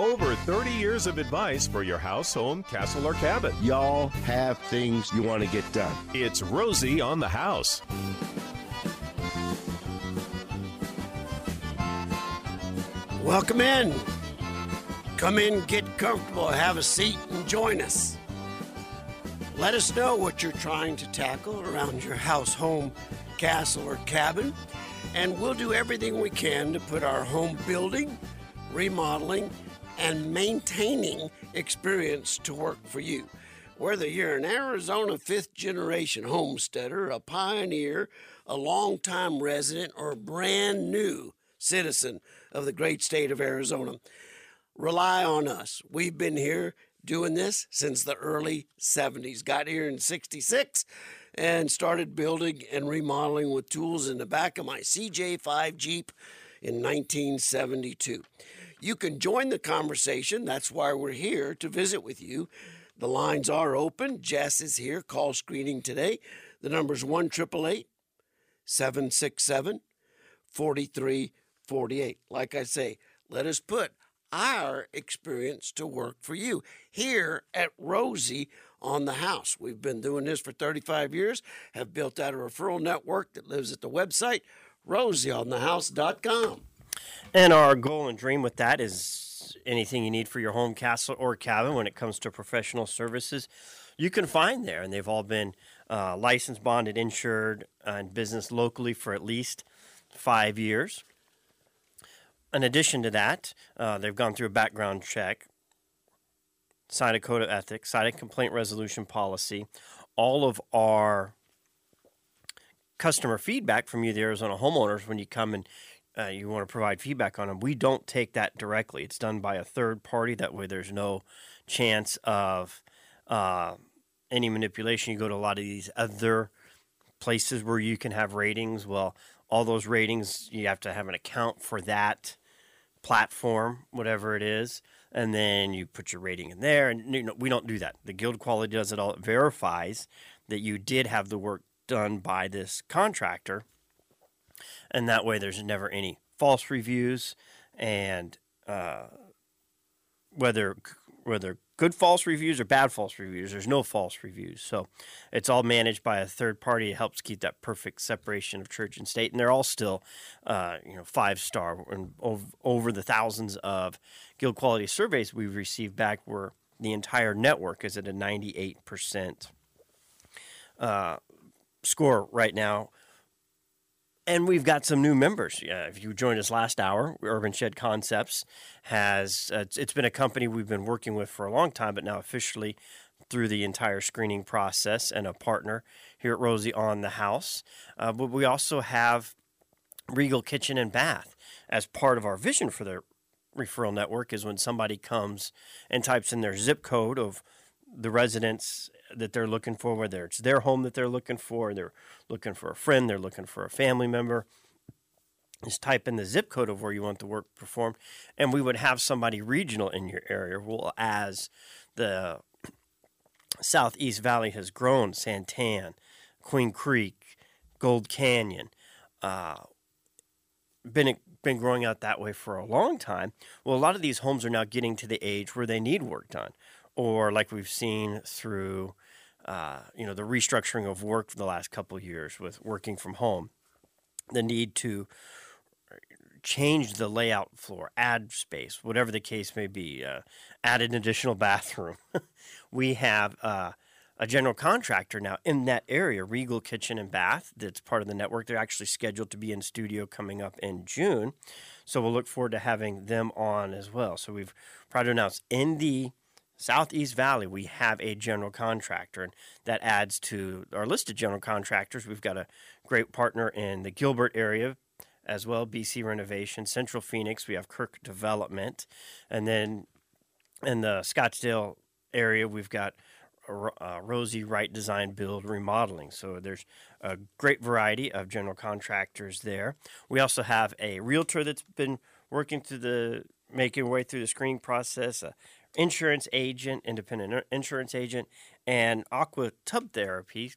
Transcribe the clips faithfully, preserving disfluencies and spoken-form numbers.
Over thirty years of advice for your house, home, castle, or cabin. Y'all have things you want to get done. It's Rosie on the House. Welcome in. Come in, get comfortable, have a seat, and join us. Let us know what you're trying to tackle around your house, home, castle, or cabin, and we'll do everything we can to put our home building, remodeling, and maintaining experience to work for you. Whether you're an Arizona fifth-generation homesteader, a pioneer, a longtime resident, or a brand-new citizen of the great state of Arizona, rely on us. We've been here doing this since the early seventies. Got here in sixty-six and started building and remodeling with tools in the back of my C J five Jeep in nineteen seventy-two. You can join the conversation. That's why we're here, to visit with you. The lines are open. Jess is here. Call screening today. The number's one triple eight seven six seven four three four eight. Like I say, let us put our experience to work for you here at Rosie on the House. We've been doing this for thirty-five years, have built out a referral network that lives at the website, rosie on the house dot com. And our goal and dream with that is anything you need for your home, castle, or cabin when it comes to professional services, you can find there. And they've all been uh, licensed, bonded, insured, uh, and business locally for at least five years. In addition to that, uh, they've gone through a background check, signed a code of ethics, signed a complaint resolution policy. All of our customer feedback from you, the Arizona homeowners, when you come and uh, you want to provide feedback on them, we don't take that directly. It's done by a third party. That way there's no chance of uh, any manipulation. You go to a lot of these other places where you can have ratings. Well, all those ratings, you have to have an account for that platform, whatever it is, and then you put your rating in there. And you know, we don't do that. The Guild Quality does it all. It verifies that you did have the work done by this contractor, and that way there's never any false reviews, and uh, whether whether good false reviews or bad false reviews, there's no false reviews. So it's all managed by a third party. It helps keep that perfect separation of church and state. And they're all still, uh, you know, five-star. And over, over the thousands of Guild Quality surveys we've received back, where the entire network is at a ninety-eight percent uh, score right now. And we've got some new members. Uh, if you joined us last hour, Urban Shed Concepts has, uh, it's been a company we've been working with for a long time, but now officially through the entire screening process, and a partner here at Rosie on the House. Uh, but we also have Regal Kitchen and Bath as part of our vision for their referral network, is when somebody comes and types in their zip code of the residence that they're looking for, whether it's their home that they're looking for, they're looking for a friend, they're looking for a family member, just type in the zip code of where you want the work performed, and we would have somebody regional in your area. Well, as the Southeast Valley has grown, Santan, Queen Creek, Gold Canyon, uh, been been growing out that way for a long time. Well, a lot of these homes are now getting to the age where they need work done. Or like we've seen through, uh, you know, the restructuring of work for the last couple of years with working from home, the need to change the layout floor, add space, whatever the case may be, uh, add an additional bathroom. We have uh, a general contractor now in that area, Regal Kitchen and Bath, that's part of the network. They're actually scheduled to be in studio coming up in June. So we'll look forward to having them on as well. So we've proud to announce in the Southeast Valley, we have a general contractor, and that adds to our list of general contractors. We've got a great partner in the Gilbert area as well, B C Renovation, Central Phoenix. We have Kirk Development, and then in the Scottsdale area, we've got uh, Rosie Wright Design Build Remodeling. So there's a great variety of general contractors there. We also have a realtor that's been working through the making way through the screening process. Uh, insurance agent, independent insurance agent, and aqua tub therapy,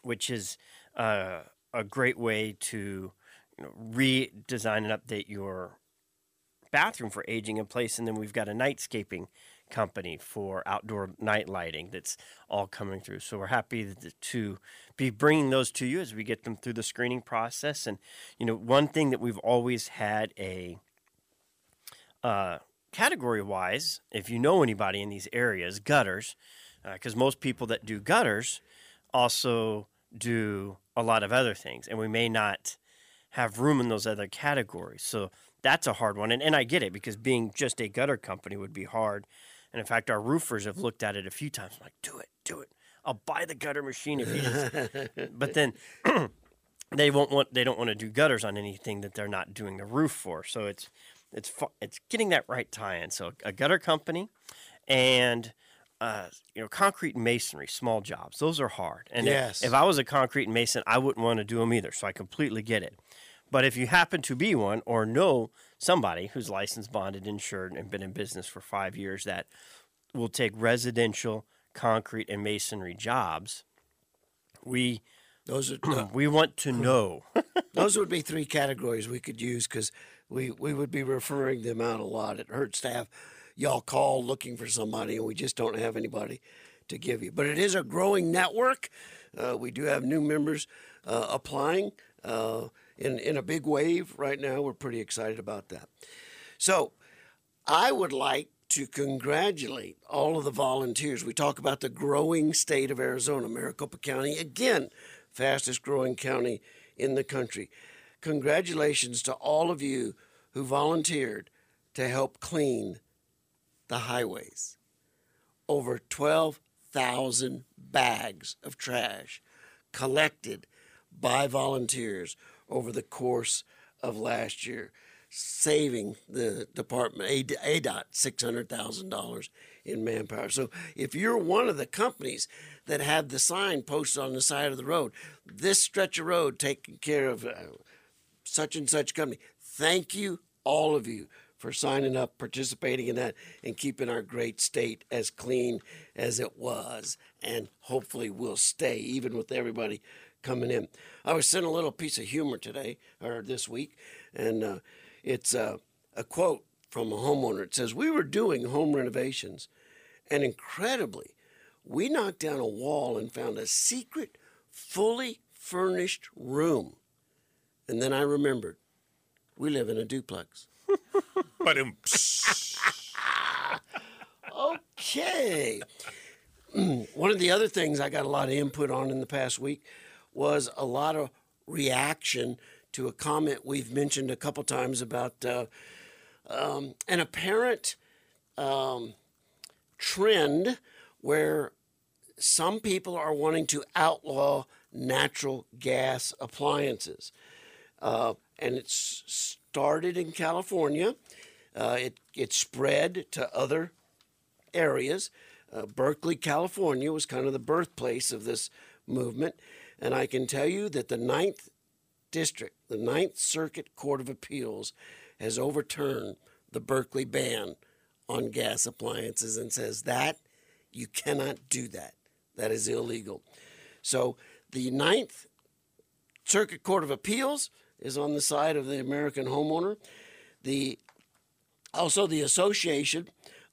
which is uh, a great way to you know, redesign and update your bathroom for aging in place, and then we've got a nightscaping company for outdoor night lighting that's all coming through. So we're happy to be bringing those to you as we get them through the screening process. And, you know, one thing that we've always had a uh, category-wise, if you know anybody in these areas, gutters, because uh, most people that do gutters also do a lot of other things, and we may not have room in those other categories. So that's a hard one, and, and I get it, because being just a gutter company would be hard. And in fact, our roofers have looked at it a few times. I'm like, do it, do it. I'll buy the gutter machine if you just. But then they won't want. They don't want to do gutters on anything that they're not doing the roof for. So it's it's it's getting that right tie-in. So a gutter company, and uh, you know, concrete and masonry, small jobs. Those are hard. And yes. if, if I was a concrete and mason, I wouldn't want to do them either. So I completely get it. But if you happen to be one or know somebody who's licensed, bonded, insured, and been in business for five years that will take residential concrete and masonry jobs, we those are, uh, we want to know. Those would be three categories we could use, because we, we would be referring them out a lot. It hurts to have y'all call looking for somebody, and we just don't have anybody to give you. But it is a growing network. Uh, we do have new members uh, applying. Uh, in, in a big wave right now. We're pretty excited about that. So I would like to congratulate all of the volunteers. We talk about the growing state of Arizona, Maricopa County, again, fastest growing county in the country. Congratulations to all of you who volunteered to help clean the highways. Over twelve thousand bags of trash collected by volunteers over the course of last year, saving the department, A D O T, six hundred thousand dollars in manpower. So if you're one of the companies that have the sign posted on the side of the road, this stretch of road taken care of uh, such and such company, thank you, all of you, for signing up, participating in that, and keeping our great state as clean as it was, and hopefully will stay, even with everybody coming in. I was sent a little piece of humor today, or this week, and uh, it's uh, a quote from a homeowner. It says, "We were doing home renovations, and incredibly, we knocked down a wall and found a secret, fully furnished room. And then I remembered, we live in a duplex." But okay. One of the other things I got a lot of input on in the past week was a lot of reaction to a comment we've mentioned a couple times about uh, um, an apparent um, trend where some people are wanting to outlaw natural gas appliances. Uh, and it started in California. Uh, it, it spread to other areas. Uh, Berkeley, California was kind of the birthplace of this movement. And I can tell you that the Ninth District, the Ninth Circuit Court of Appeals, has overturned the Berkeley ban on gas appliances and says that you cannot do that. That is illegal. So the Ninth Circuit Court of Appeals is on the side of the American homeowner. The also the Association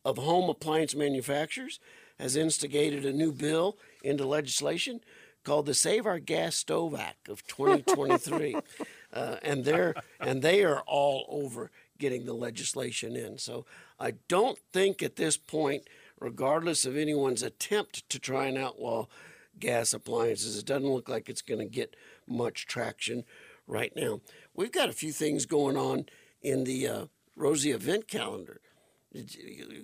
of Home Appliance Manufacturers has instigated a new bill into legislation called the Save Our Gas Stove Act of twenty twenty-three, uh, and they're and they are all over getting the legislation in. So I don't think at this point, regardless of anyone's attempt to try and outlaw gas appliances, it doesn't look like it's going to get much traction right now. We've got a few things going on in the uh, Rosie event calendar.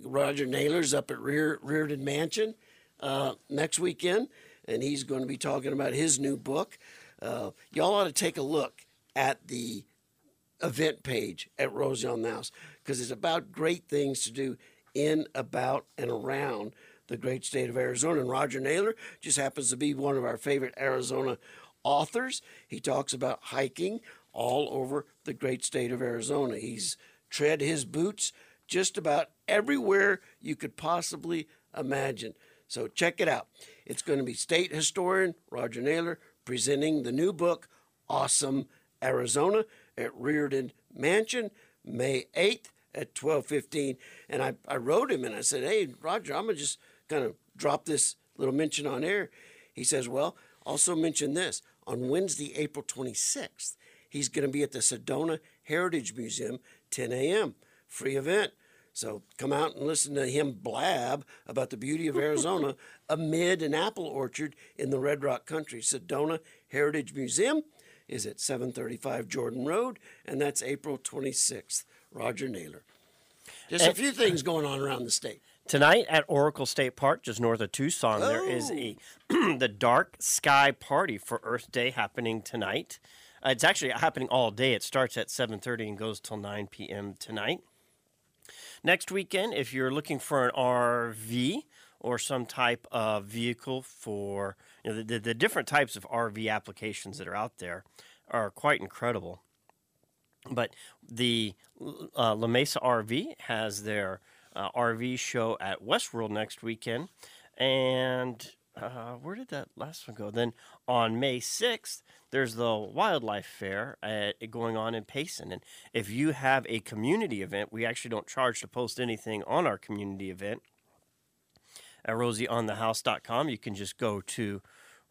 Roger Naylor's up at Rear, Reardon Mansion uh, next weekend. And he's going to be talking about his new book. Uh, y'all ought to take a look at the event page at Rosie on the House, because it's about great things to do in, about, and around the great state of Arizona. And Roger Naylor just happens to be one of our favorite Arizona authors. He talks about hiking all over the great state of Arizona. He's tread his boots just about everywhere you could possibly imagine. So check it out. It's going to be State Historian Roger Naylor presenting the new book, Awesome Arizona, at Reardon Mansion, May eighth at twelve fifteen. And I, I wrote him and I said, hey, Roger, I'm going to just kind of drop this little mention on air. He says, well, also mention this. On Wednesday, April twenty-sixth, he's going to be at the Sedona Heritage Museum, ten a m, free event. So come out and listen to him blab about the beauty of Arizona amid an apple orchard in the Red Rock country. Sedona Heritage Museum is at seven thirty-five Jordan Road, and that's April twenty-sixth. Roger Naylor. Just and a few things going on around the state. Tonight at Oracle State Park, just north of Tucson, oh. there is a the Dark Sky Party for Earth Day happening tonight. Uh, it's actually happening all day. It starts at seven thirty and goes till nine p m tonight. Next weekend, if you're looking for an R V or some type of vehicle for, you know, the, the different types of R V applications that are out there are quite incredible. But the uh, La Mesa R V has their uh, R V show at Westworld next weekend. And uh, where did that last one go? Then on May sixth, there's the Wildlife Fair uh, going on in Payson. And if you have a community event, we actually don't charge to post anything on our community event at rosie on the house dot com. You can just go to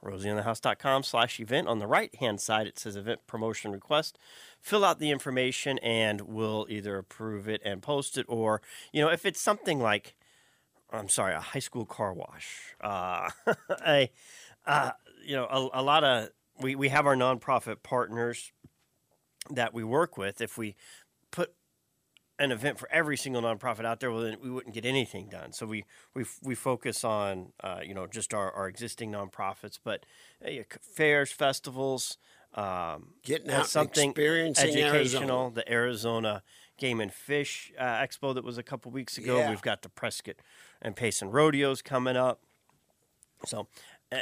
rosie on the house dot com slash event. On the right-hand side, it says Event Promotion Request. Fill out the information, and we'll either approve it and post it, or, you know, if it's something like, I'm sorry, a high school car wash, uh, a, uh, you know, a, a lot of, we, we have our nonprofit partners that we work with. If we put an event for every single nonprofit out there, well, then we wouldn't get anything done. So we we we focus on uh, you know, just our, our existing nonprofits, but uh, fairs, festivals, um, getting out something experiencing educational. Arizona. The Arizona Game and Fish uh, Expo that was a couple weeks ago. Yeah. We've got the Prescott and Payson rodeos coming up. So, uh,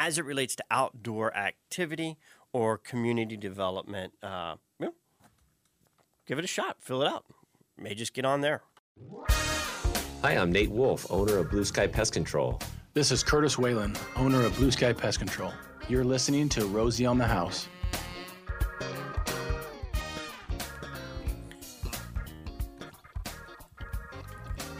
as it relates to outdoor activity or community development, Uh, you know, give it a shot. Fill it out. May just get on there. Hi, I'm Nate Wolf, owner of Blue Sky Pest Control. This is Curtis Whalen, owner of Blue Sky Pest Control. You're listening to Rosie on the House.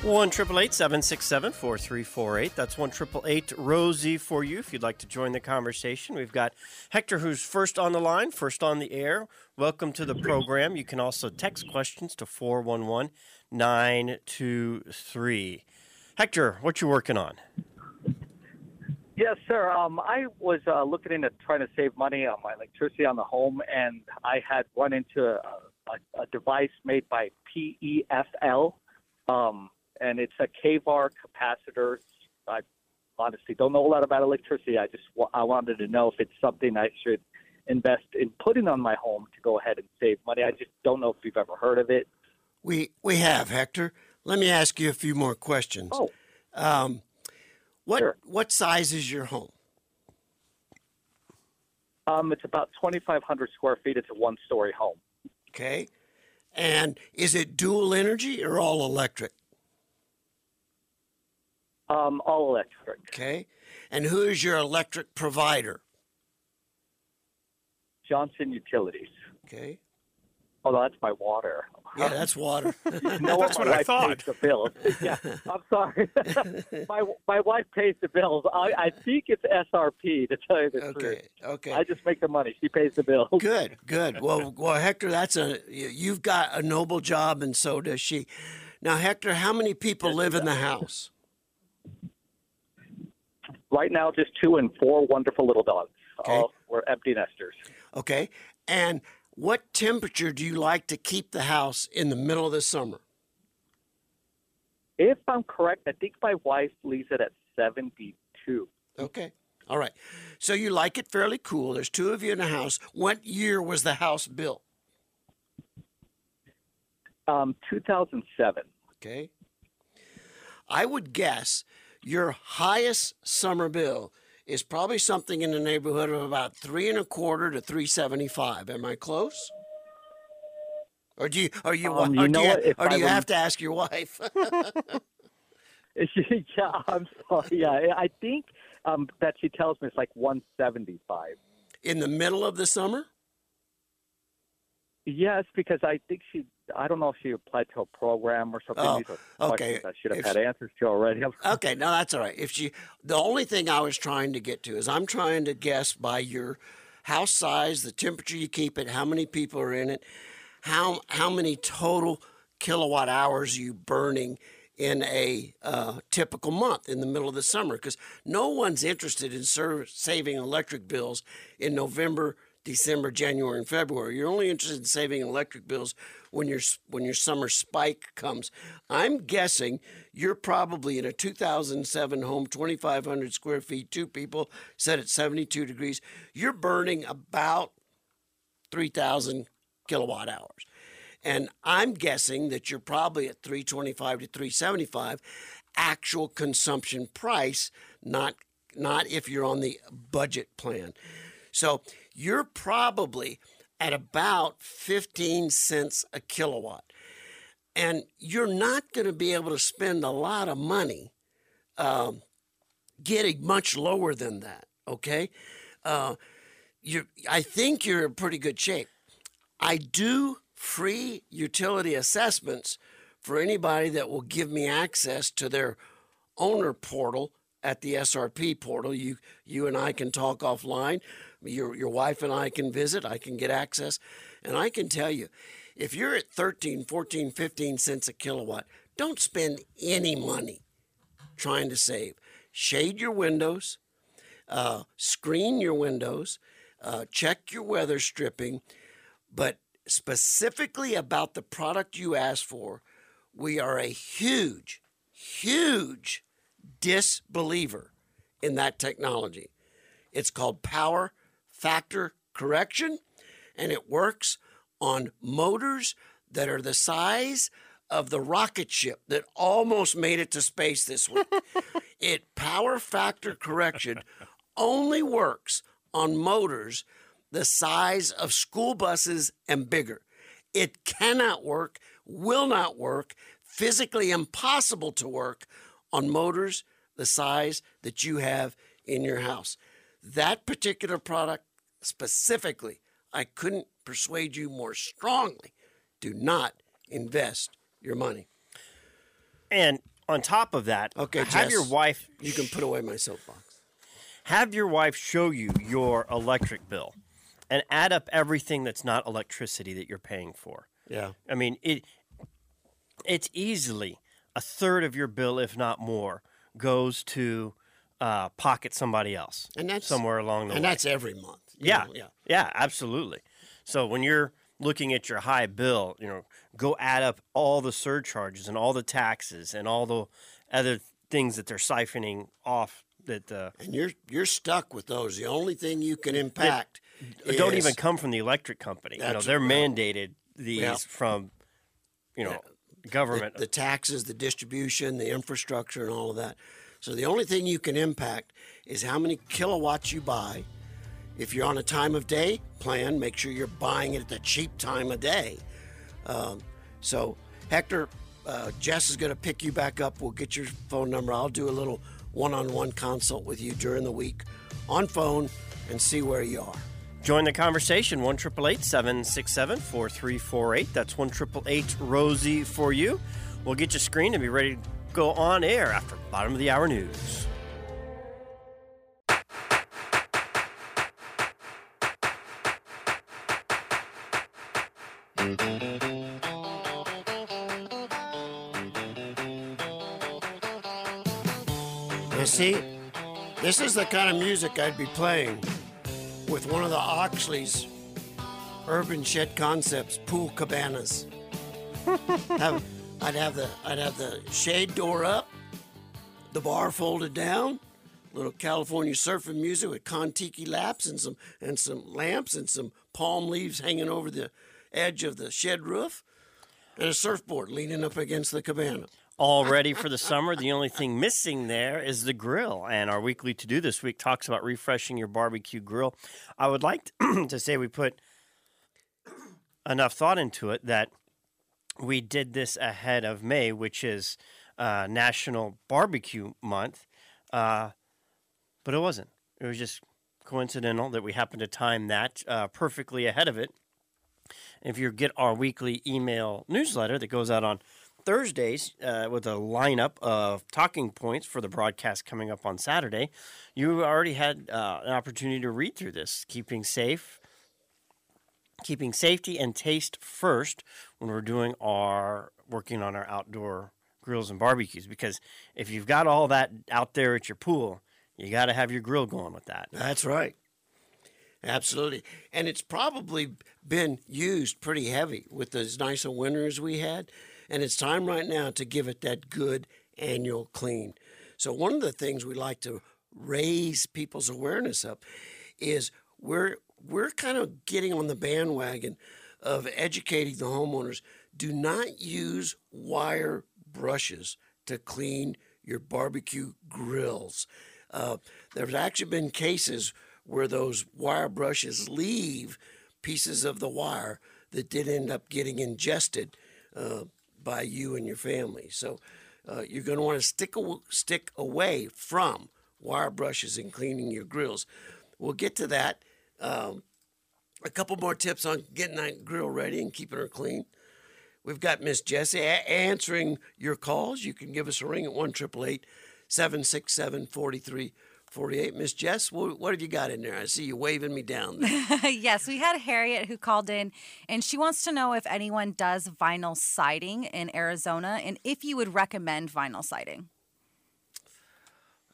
one eight eight eight, seven six seven, four three four eight. That's one eight eight eight, Rosie for you if you'd like to join the conversation. We've got Hector, who's first on the line, first on the air. Welcome to the program. You can also text questions to four one one, nine two three. Hector, what you working on? Yes, sir. Um, I was uh, looking into trying to save money on my electricity on the home, and I had run into a, a, a device made by P E F L, um, and it's a K V A R capacitor. I honestly don't know a lot about electricity. I just I wanted to know if it's something I should invest in putting on my home to go ahead and save money. I just don't know if you've ever heard of it. We we have, Hector. Let me ask you a few more questions. Oh, um, what sure. what size is your home? Um, it's about twenty-five hundred square feet. It's a one-story home. Okay, and is it dual energy or all electric? Um, all electric. Okay, and who is your electric provider? Johnson Utilities. Okay. Oh, that's my water. Yeah, that's water. You know, that's what I thought. The bills. Yeah, I'm sorry. my my wife pays the bills. I, I think it's S R P, to tell you the okay, truth. Okay. Okay. I just make the money. She pays the bills. Good. Good. Well, well, Hector, that's a you've got a noble job, and so does she. Now, Hector, how many people live in the house? Right now, just two and four wonderful little dogs. Okay. All, we're empty nesters. Okay. And what temperature do you like to keep the house in the middle of the summer? If I'm correct, I think my wife leaves it at seventy-two. Okay. All right. So you like it fairly cool. There's two of you in the house. What year was the house built? Um, two thousand seven. Okay. I would guess your highest summer bill is probably something in the neighborhood of about three and a quarter to three seventy-five. Am I close? Or do you? Are you? Um, you or do you, what, or do you have to ask your wife? Yeah, I'm sorry. Yeah, I think um, that she tells me it's like one seventy-five. In the middle of the summer? Yes, because I think she I don't know if she applied to a program or something. Oh, These are okay. I should have if had she, answers to already. Okay, no, that's all right. If she, the only thing I was trying to get to is I'm trying to guess by your house size, the temperature you keep it, how many people are in it, how how many total kilowatt hours are you burning in a uh, typical month in the middle of the summer, because no one's interested in serve, saving electric bills in November, December, January, and February. You're only interested in saving electric bills when your when your summer spike comes. I'm guessing you're probably in a two thousand seven home, twenty-five hundred square feet, two people, set at seventy-two degrees. You're burning about three thousand kilowatt hours. And I'm guessing that you're probably at three twenty-five to three seventy-five actual consumption price, not not if you're on the budget plan. So you're probably at about fifteen cents a kilowatt. And you're not going to be able to spend a lot of money um, getting much lower than that, okay? Uh, you, I think you're in pretty good shape. I do free utility assessments for anybody that will give me access to their owner portal at the S R P portal. You you and I can talk offline. Your your wife and I can visit. I can get access. And I can tell you, if you're at thirteen, fourteen, fifteen cents a kilowatt, don't spend any money trying to save. Shade your windows. Uh, screen your windows. Uh, check your weather stripping. But specifically about the product you asked for, we are a huge, huge disbeliever in that technology. It's called power factor correction, and it works on motors that are the size of the rocket ship that almost made it to space this week. It power factor correction only works on motors the size of school buses and bigger. It cannot work, will not work, physically impossible to work on motors the size that you have in your house. That particular product specifically, I couldn't persuade you more strongly. Do not invest your money. And on top of that, okay, have Jess, your wife... You can put away my soapbox. Have your wife show you your electric bill. And add up everything that's not electricity that you're paying for. Yeah. I mean, it. it's easily a third of your bill, if not more, goes to uh, pocket somebody else and that's, somewhere along the and way. And that's every month. Yeah. Know, yeah. Yeah, absolutely. So when you're looking at your high bill, you know, go add up all the surcharges and all the taxes and all the other things that they're siphoning off. That, uh, and you're you're stuck with those. The only thing you can impact that, is, don't even come from the electric company. You know, they're well, mandated these yeah. from you know yeah. government. The, the taxes, the distribution, the infrastructure, and all of that. So the only thing you can impact is how many kilowatts you buy. If you're on a time of day plan, make sure you're buying it at the cheap time of day. Um, so Hector, uh, Jess is going to pick you back up. We'll get your phone number. I'll do a little one-on-one consult with you during the week on phone and see where you are. Join the conversation, one eight eight eight, seven six seven, four three four eight. That's one eight eight eight, R O S I E, four U. We'll get you screened and be ready to go on air after bottom of the hour news. See, this is the kind of music I'd be playing with one of the Oxley's Urban Shed Concepts pool cabanas. have, I'd have the I'd have the shade door up, the bar folded down, little California surfing music with Kon-Tiki laps and some and some lamps and some palm leaves hanging over the edge of the shed roof, and a surfboard leaning up against the cabana. All ready for the summer. The only thing missing there is the grill. And our weekly to-do this week talks about refreshing your barbecue grill. I would like to say we put enough thought into it that we did this ahead of May, which is uh, National Barbecue Month. Uh, but it wasn't. It was just coincidental that we happened to time that uh, perfectly ahead of it. If you get our weekly email newsletter that goes out on Thursdays uh, with a lineup of talking points for the broadcast coming up on Saturday, you already had uh, an opportunity to read through this. Keeping safe, keeping safety and taste first when we're doing our working on our outdoor grills and barbecues, because if you've got all that out there at your pool, you got to have your grill going with that. That's right. Absolutely. And it's probably been used pretty heavy with as nice a winter as we had. And it's time right now to give it that good annual clean. So one of the things we like to raise people's awareness up is we're we're kind of getting on the bandwagon of educating the homeowners. Do not use wire brushes to clean your barbecue grills. Uh, there's actually been cases where those wire brushes leave pieces of the wire that did end up getting ingested uh, by you and your family. So uh, you're going to want to stick aw- stick away from wire brushes in cleaning your grills. We'll get to that. Um, a couple more tips on getting that grill ready and keeping her clean. We've got Miss Jessie a- answering your calls. You can give us a ring at one triple eight seven six seven four three. forty-eight. Miss Jess, what have you got in there? I see you waving me down there. Yes, we had Harriet who called in, and she wants to know if anyone does vinyl siding in Arizona and if you would recommend vinyl siding.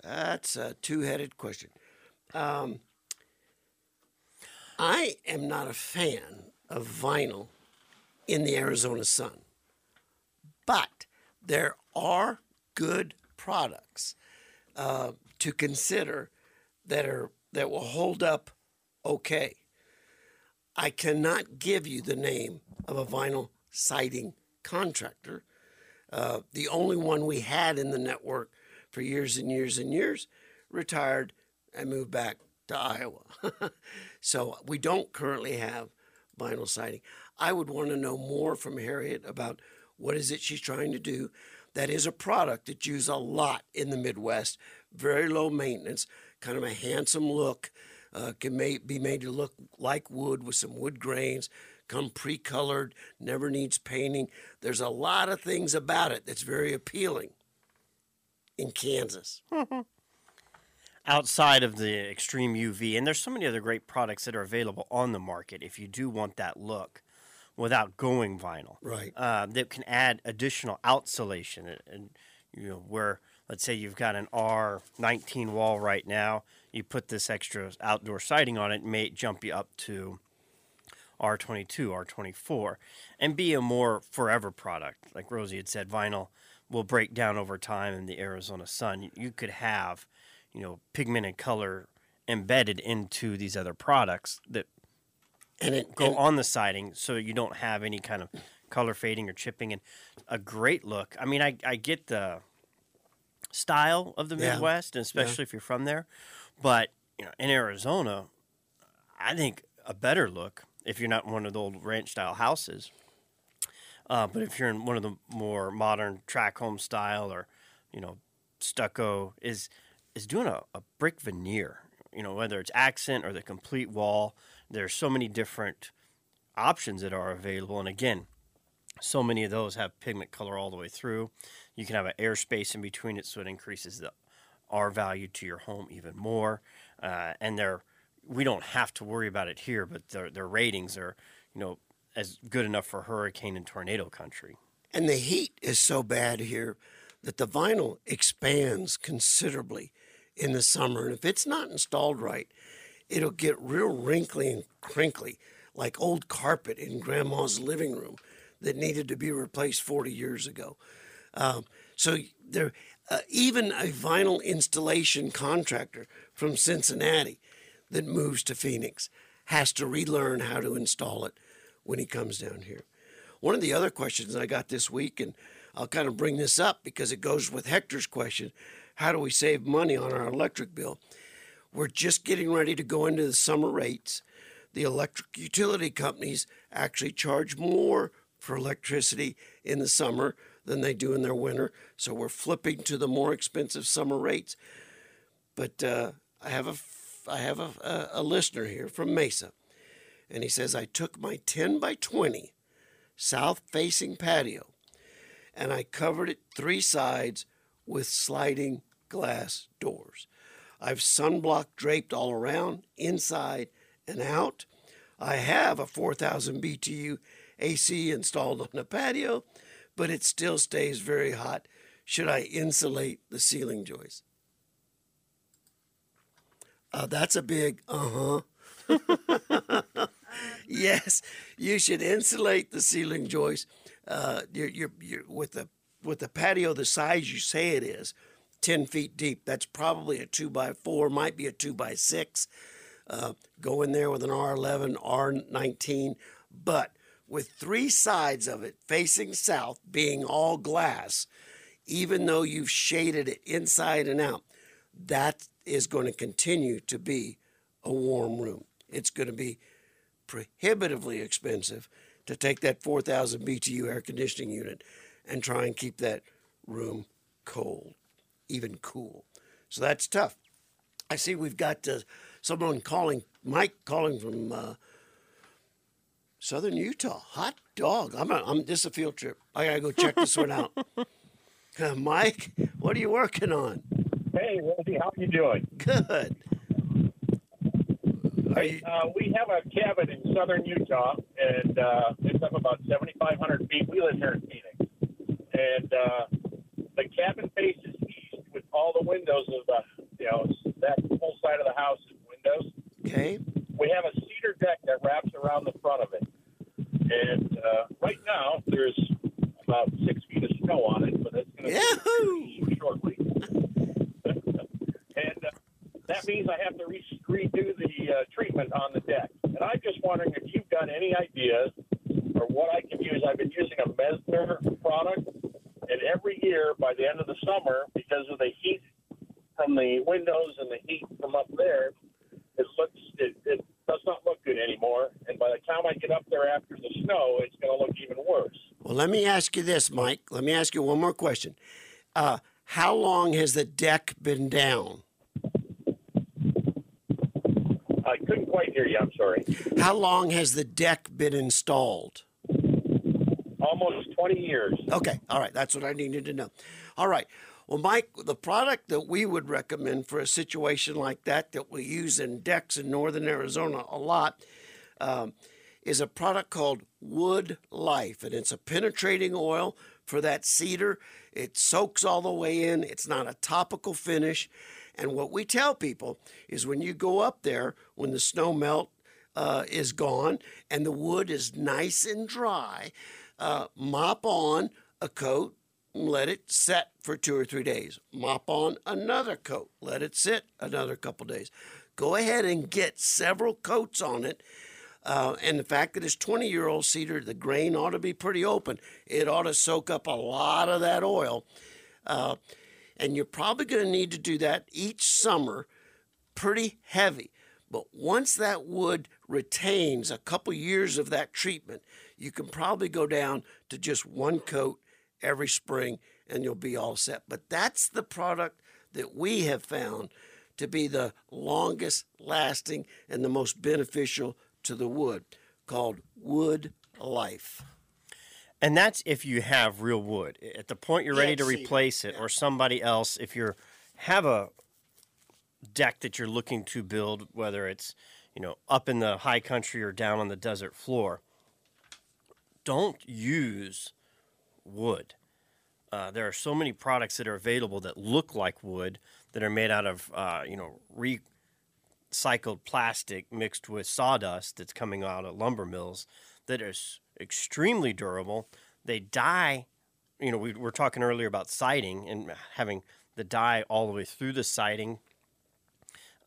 That's a two-headed question. Um, I am not a fan of vinyl in the Arizona sun, but there are good products Uh, to consider that are that will hold up okay. I cannot give you the name of a vinyl siding contractor. Uh, the only one we had in the network for years and years and years retired and moved back to Iowa. So we don't currently have vinyl siding. I would want to know more from Harriet about what is it she's trying to do. That is a product that's used a lot in the Midwest. Very low maintenance, kind of a handsome look. Uh, can may, be made to look like wood with some wood grains. Come pre-colored, never needs painting. There's a lot of things about it that's very appealing in Kansas. Outside of the extreme U V, and there's so many other great products that are available on the market if you do want that look without going vinyl, right? Uh, that can add additional outsolation, and, and you know, where let's say you've got an R nineteen wall right now, you put this extra outdoor siding on it, and may jump you up to R twenty-two, R twenty-four, and be a more forever product. Like Rosie had said, vinyl will break down over time in the Arizona sun. You could have, you know, pigment and color embedded into these other products that. And it, go and on the siding so you don't have any kind of color fading or chipping. And a great look. I mean, I, I get the style of the Midwest, yeah, and especially yeah. if you're from there. But you know, in Arizona, I think a better look, if you're not in one of the old ranch-style houses, uh, but if you're in one of the more modern track home style or, you know, stucco, is is doing a, a brick veneer, you know, whether it's accent or the complete wall. There's so many different options that are available. And again, so many of those have pigment color all the way through. You can have an airspace in between it, so it increases the R value to your home even more. Uh, and they're, we don't have to worry about it here, but their, their ratings are, you know, as good enough for hurricane and tornado country. And the heat is so bad here that the vinyl expands considerably in the summer. And if it's not installed right, it'll get real wrinkly and crinkly, like old carpet in Grandma's living room that needed to be replaced forty years ago. Um, so there, uh, even a vinyl installation contractor from Cincinnati that moves to Phoenix has to relearn how to install it when he comes down here. One of the other questions I got this week, and I'll kind of bring this up because it goes with Hector's question, how do we save money on our electric bill? We're just getting ready to go into the summer rates. The electric utility companies actually charge more for electricity in the summer than they do in their winter. So we're flipping to the more expensive summer rates. But uh, I have a I have a, a listener here from Mesa And he says, I took my ten by twenty south-facing patio, and I covered it three sides with sliding glass doors. I've sunblock draped all around, inside and out. I have a four thousand B T U A C installed on the patio, but it still stays very hot. Should I insulate the ceiling joists? Uh, that's a big uh-huh. Yes, you should insulate the ceiling joists. Uh, you're, you're, you're, with the with the patio the size you say it is, ten feet deep, that's probably a two by four, might be a two by six. Uh, go in there with an R eleven, R nineteen. But with three sides of it facing south, being all glass, even though you've shaded it inside and out, that is going to continue to be a warm room. It's going to be prohibitively expensive to take that four thousand B T U air conditioning unit and try and keep that room cold, even cool. So that's tough. I see we've got uh, someone calling, Mike calling from uh, southern Utah. Hot dog. I'm, a, I'm this is a field trip. I got to go check this one out. Uh, Mike, what are you working on? Hey, Rosie, how are you doing? Good. Uh, we have a cabin in southern Utah, and uh, it's up about seventy-five hundred feet. We live here in Phoenix. And uh, the cabin faces east with all the windows of the, you know, that whole side of the house is windows. Okay. We have a cedar deck that wraps around the front of it. And uh, right now, there's about six feet of snow on it, but it's going to be shortly. And uh, that means I have to re- redo the uh, treatment on the deck. And I'm just wondering if you've got any ideas or what I can use. I've been using a Mesmer product, and every year by the end of the summer, because of the heat from the windows and the heat from up there, it looks it, it does not look good anymore. And by the time I get up there after the snow, it's going to look even worse. Well, let me ask you this, Mike. Let me ask you one more question. Uh, how long has the deck been down? I couldn't quite hear you. I'm sorry. How long has the deck been installed? Almost twenty years. Okay. All right. That's what I needed to know. All right. Well, Mike, the product that we would recommend for a situation like that, that we use in decks in northern Arizona a lot, um, is a product called Wood Life. And it's a penetrating oil for that cedar. It soaks all the way in. It's not a topical finish. And what we tell people is when you go up there, when the snow melt uh, is gone and the wood is nice and dry, uh, mop on a coat and let it set for two or three days. Mop on another coat, let it sit another couple days. Go ahead and get several coats on it. Uh, and the fact that it's twenty-year-old cedar, the grain ought to be pretty open. It ought to soak up a lot of that oil. Uh, And you're probably going to need to do that each summer, pretty heavy. But once that wood retains a couple years of that treatment, you can probably go down to just one coat every spring and you'll be all set. But that's the product that we have found to be the longest lasting and the most beneficial to the wood, called Wood Life. And that's if you have real wood. At the point you're ready yeah, to replace it, it yeah. or somebody else, if you have a deck that you're looking to build, whether it's, you know, up in the high country or down on the desert floor, don't use wood. Uh, there are so many products that are available that look like wood that are made out of, uh, you know, recycled plastic mixed with sawdust that's coming out of lumber mills that is extremely durable. They die, you know, we were talking earlier about siding and having the dye all the way through the siding.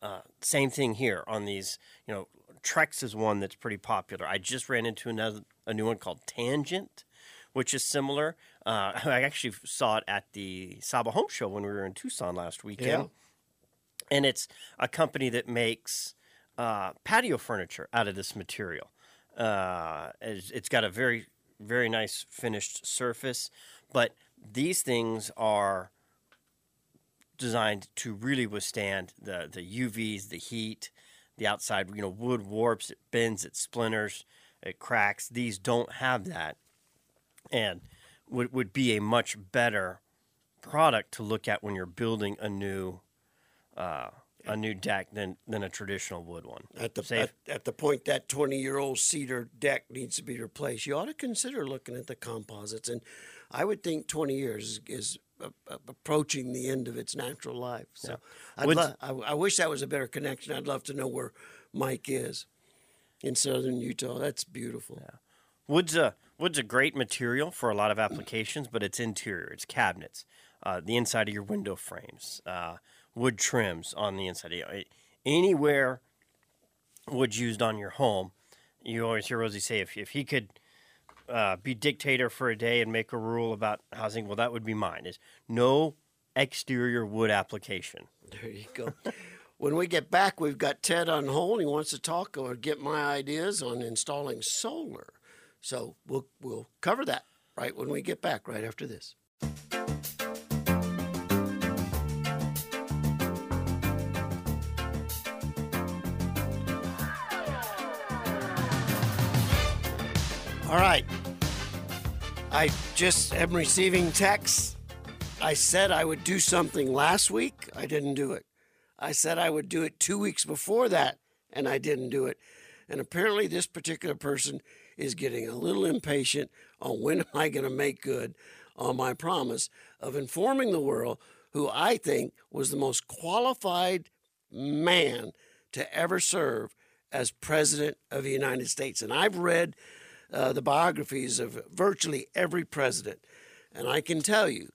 Uh, same thing here on these, you know, Trex is one that's pretty popular. I just ran into another a new one called Tangent, which is similar. Uh, I actually saw it at the Saba Home Show when we were in Tucson last weekend. Yeah. And it's a company that makes uh, patio furniture out of this material. Uh, it's got a very, very nice finished surface, but these things are designed to really withstand the, the U Vs, the heat, the outside, you know, wood warps, it bends, it splinters, it cracks. These don't have that, and would would be a much better product to look at when you're building a new uh, a new deck than than a traditional wood one. At the at, at the point that twenty-year-old cedar deck needs to be replaced, you ought to consider looking at the composites. And I would think twenty years is uh, approaching the end of its natural life. So yeah. I'd would, lo- I, I wish that was a better connection. I'd love to know where Mike is in southern Utah. That's beautiful. Yeah. Wood's a wood's a great material for a lot of applications, but it's interior. It's cabinets, uh, the inside of your window frames, uh, wood trims on the inside. Anywhere wood's used on your home, you always hear Rosie say, if if he could uh, be dictator for a day and make a rule about housing, well, that would be mine. Is no exterior wood application. There you go. When we get back, we've got Ted on hold. He wants to talk or get my ideas on installing solar. So we'll we'll cover that right when we get back, right after this. All right. I just am receiving texts. I said I would do something last week. I didn't do it. I said I would do it two weeks before that, and I didn't do it. And apparently this particular person is getting a little impatient on when am I going to make good on my promise of informing the world who I think was the most qualified man to ever serve as president of the United States. And I've read uh, the biographies of virtually every president, and I can tell you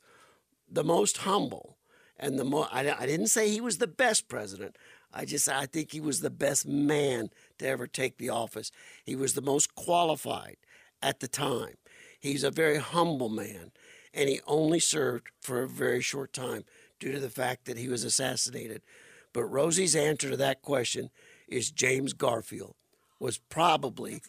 the most humble and the most, I, I didn't say he was the best president, I just, I think he was the best man to ever take the office. He was the most qualified at the time. He's a very humble man, and he only served for a very short time due to the fact that he was assassinated. But Rosie's answer to that question is James Garfield was probably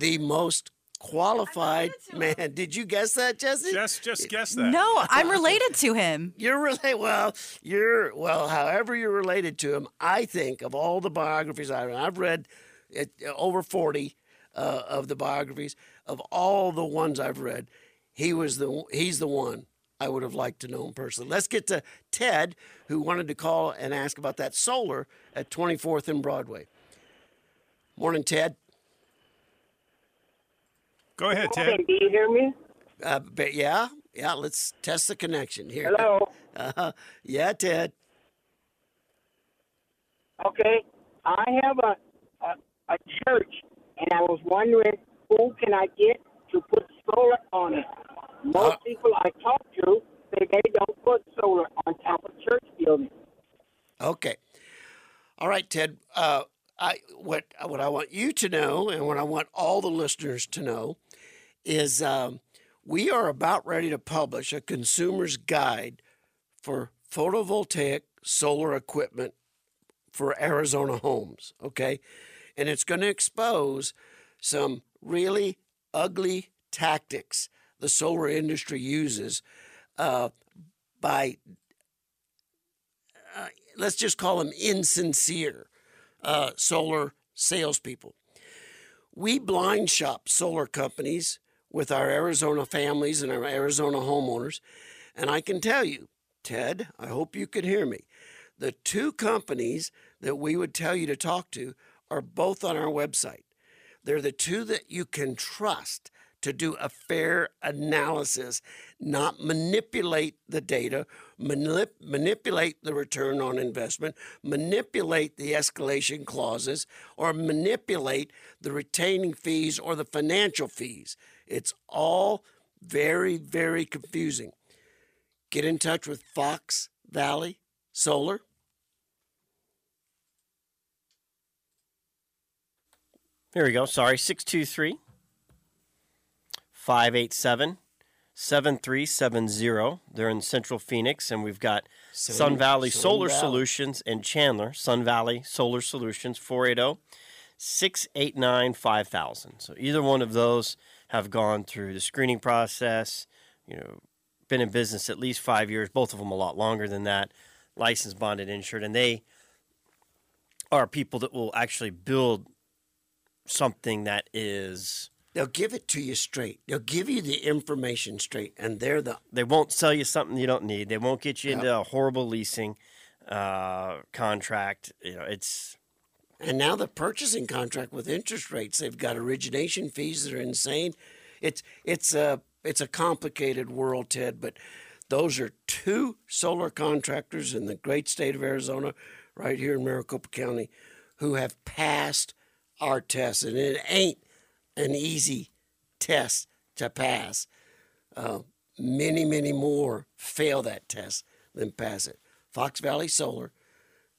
the most qualified man. Did you guess that, Jesse? Just, just guess that. No, I'm related to him. You're related. Well, you're well. However, you're related to him. I think of all the biographies I read, I've read it, over forty uh, of the biographies. Of all the ones I've read, he was the he's the one I would have liked to know in person. Let's get to Ted, who wanted to call and ask about that solar at twenty-fourth and Broadway. Morning, Ted. Go ahead, Ted. Can you hear me? Uh, but yeah, yeah. Let's test the connection here. Hello. Uh, yeah, Ted. Okay, I have a, a a church, and I was wondering who can I get to put solar on it. Most uh, people I talk to say they don't put solar on top of church buildings. Okay. All right, Ted. Uh, I what what I want you to know, and what I want all the listeners to know, is um, we are about ready to publish a consumer's guide for photovoltaic solar equipment for Arizona homes, okay? And it's going to expose some really ugly tactics the solar industry uses uh, by, uh, let's just call them insincere uh, solar salespeople. We blind shop solar companies with our Arizona families and our Arizona homeowners. And I can tell you, Ted, I hope you can hear me. The two companies that we would tell you to talk to are both on our website. They're the two that you can trust to do a fair analysis, not manipulate the data, manip- manipulate the return on investment, manipulate the escalation clauses, or manipulate the retaining fees or the financial fees. It's all very, very confusing. Get in touch with Fox Valley Solar. Here we go. Sorry, six two three. five eight seven, seven three seven zero. They're in Central Phoenix, and we've got Sun, Sun Valley Sun Solar Valley. Solutions in Chandler. Sun Valley Solar Solutions, four eight zero, six eight nine, five thousand. So either one of those have gone through the screening process, you know, been in business at least five years, both of them a lot longer than that, licensed, bonded, insured, and they are people that will actually build something that is... They'll give it to you straight. They'll give you the information straight, and they're the... They won't sell you something you don't need. They won't get you yep. into a horrible leasing uh, contract. You know, it's... And now the purchasing contract with interest rates, they've got origination fees that are insane. It's it's a it's a complicated world, Ted, but those are two solar contractors in the great state of Arizona, right here in Maricopa County, who have passed our test. And it ain't an easy test to pass. Uh, many, many more fail that test than pass it. Fox Valley Solar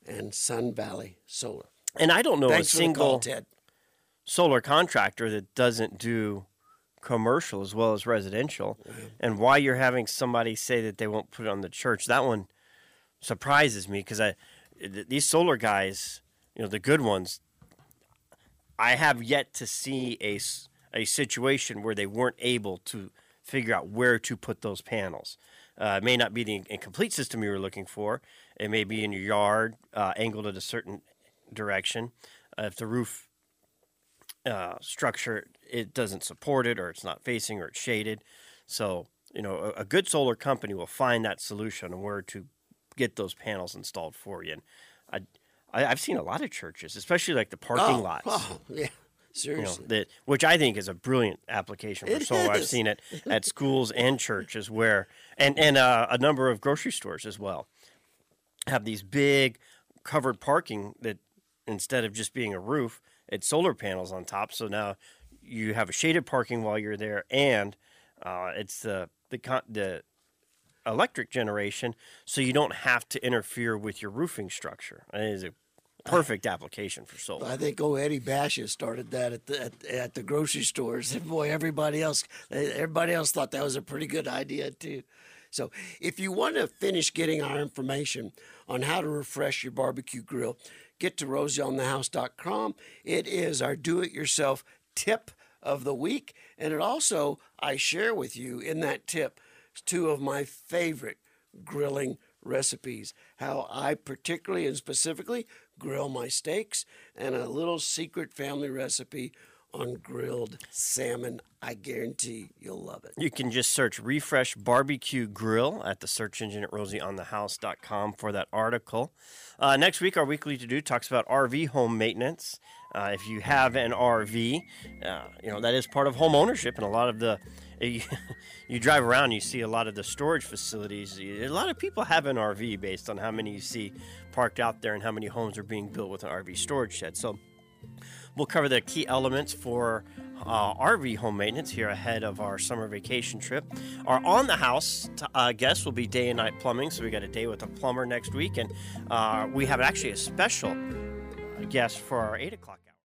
and Sun Valley Solar. And I don't know Thanks a single call, solar contractor that doesn't do commercial as well as residential. Mm-hmm. And why you're having somebody say that they won't put it on the church, that one surprises me, because I these solar guys, you know, the good ones, I have yet to see a, a situation where they weren't able to figure out where to put those panels. Uh, it may not be the complete system you were looking for. It may be in your yard, uh, angled at a certain direction. Uh, if the roof uh, structure, it doesn't support it, or it's not facing, or it's shaded. So, you know, a, a good solar company will find that solution on where to get those panels installed for you. And I, I, I've seen a lot of churches, especially like the parking oh, lots. Oh, yeah, seriously. You know, that, which I think is a brilliant application for it solar. Is. I've seen it at schools and churches where, and, and uh, a number of grocery stores as well, have these big covered parking that, instead of just being a roof, it's solar panels on top. So now you have a shaded parking while you're there, and uh, it's the the con- the electric generation, so you don't have to interfere with your roofing structure. It is a perfect application for solar. I think old Eddie Bashes started that at the at, at the grocery stores, and boy, everybody else everybody else thought that was a pretty good idea too. So if you want to finish getting our information on how to refresh your barbecue grill, get to rosie on the house dot com. It is our do-it-yourself tip of the week. And it also, I share with you in that tip, two of my favorite grilling recipes. How I particularly and specifically grill my steaks, and a little secret family recipe on grilled salmon. I guarantee you'll love it. You can just search Refresh Barbecue Grill at the search engine at rosie on the house dot com for that article. Uh, next week, our weekly to-do talks about R V home maintenance. Uh, if you have an R V, uh, you know, that is part of home ownership, and a lot of the, you, you drive around, you see a lot of the storage facilities. A lot of people have an R V based on how many you see parked out there and how many homes are being built with an R V storage shed. So we'll cover the key elements for uh, R V home maintenance here ahead of our summer vacation trip. Our on-the-house uh, guest will be Day and Night Plumbing, so we got a day with a plumber next week. And uh, we have actually a special guest for our eight o'clock.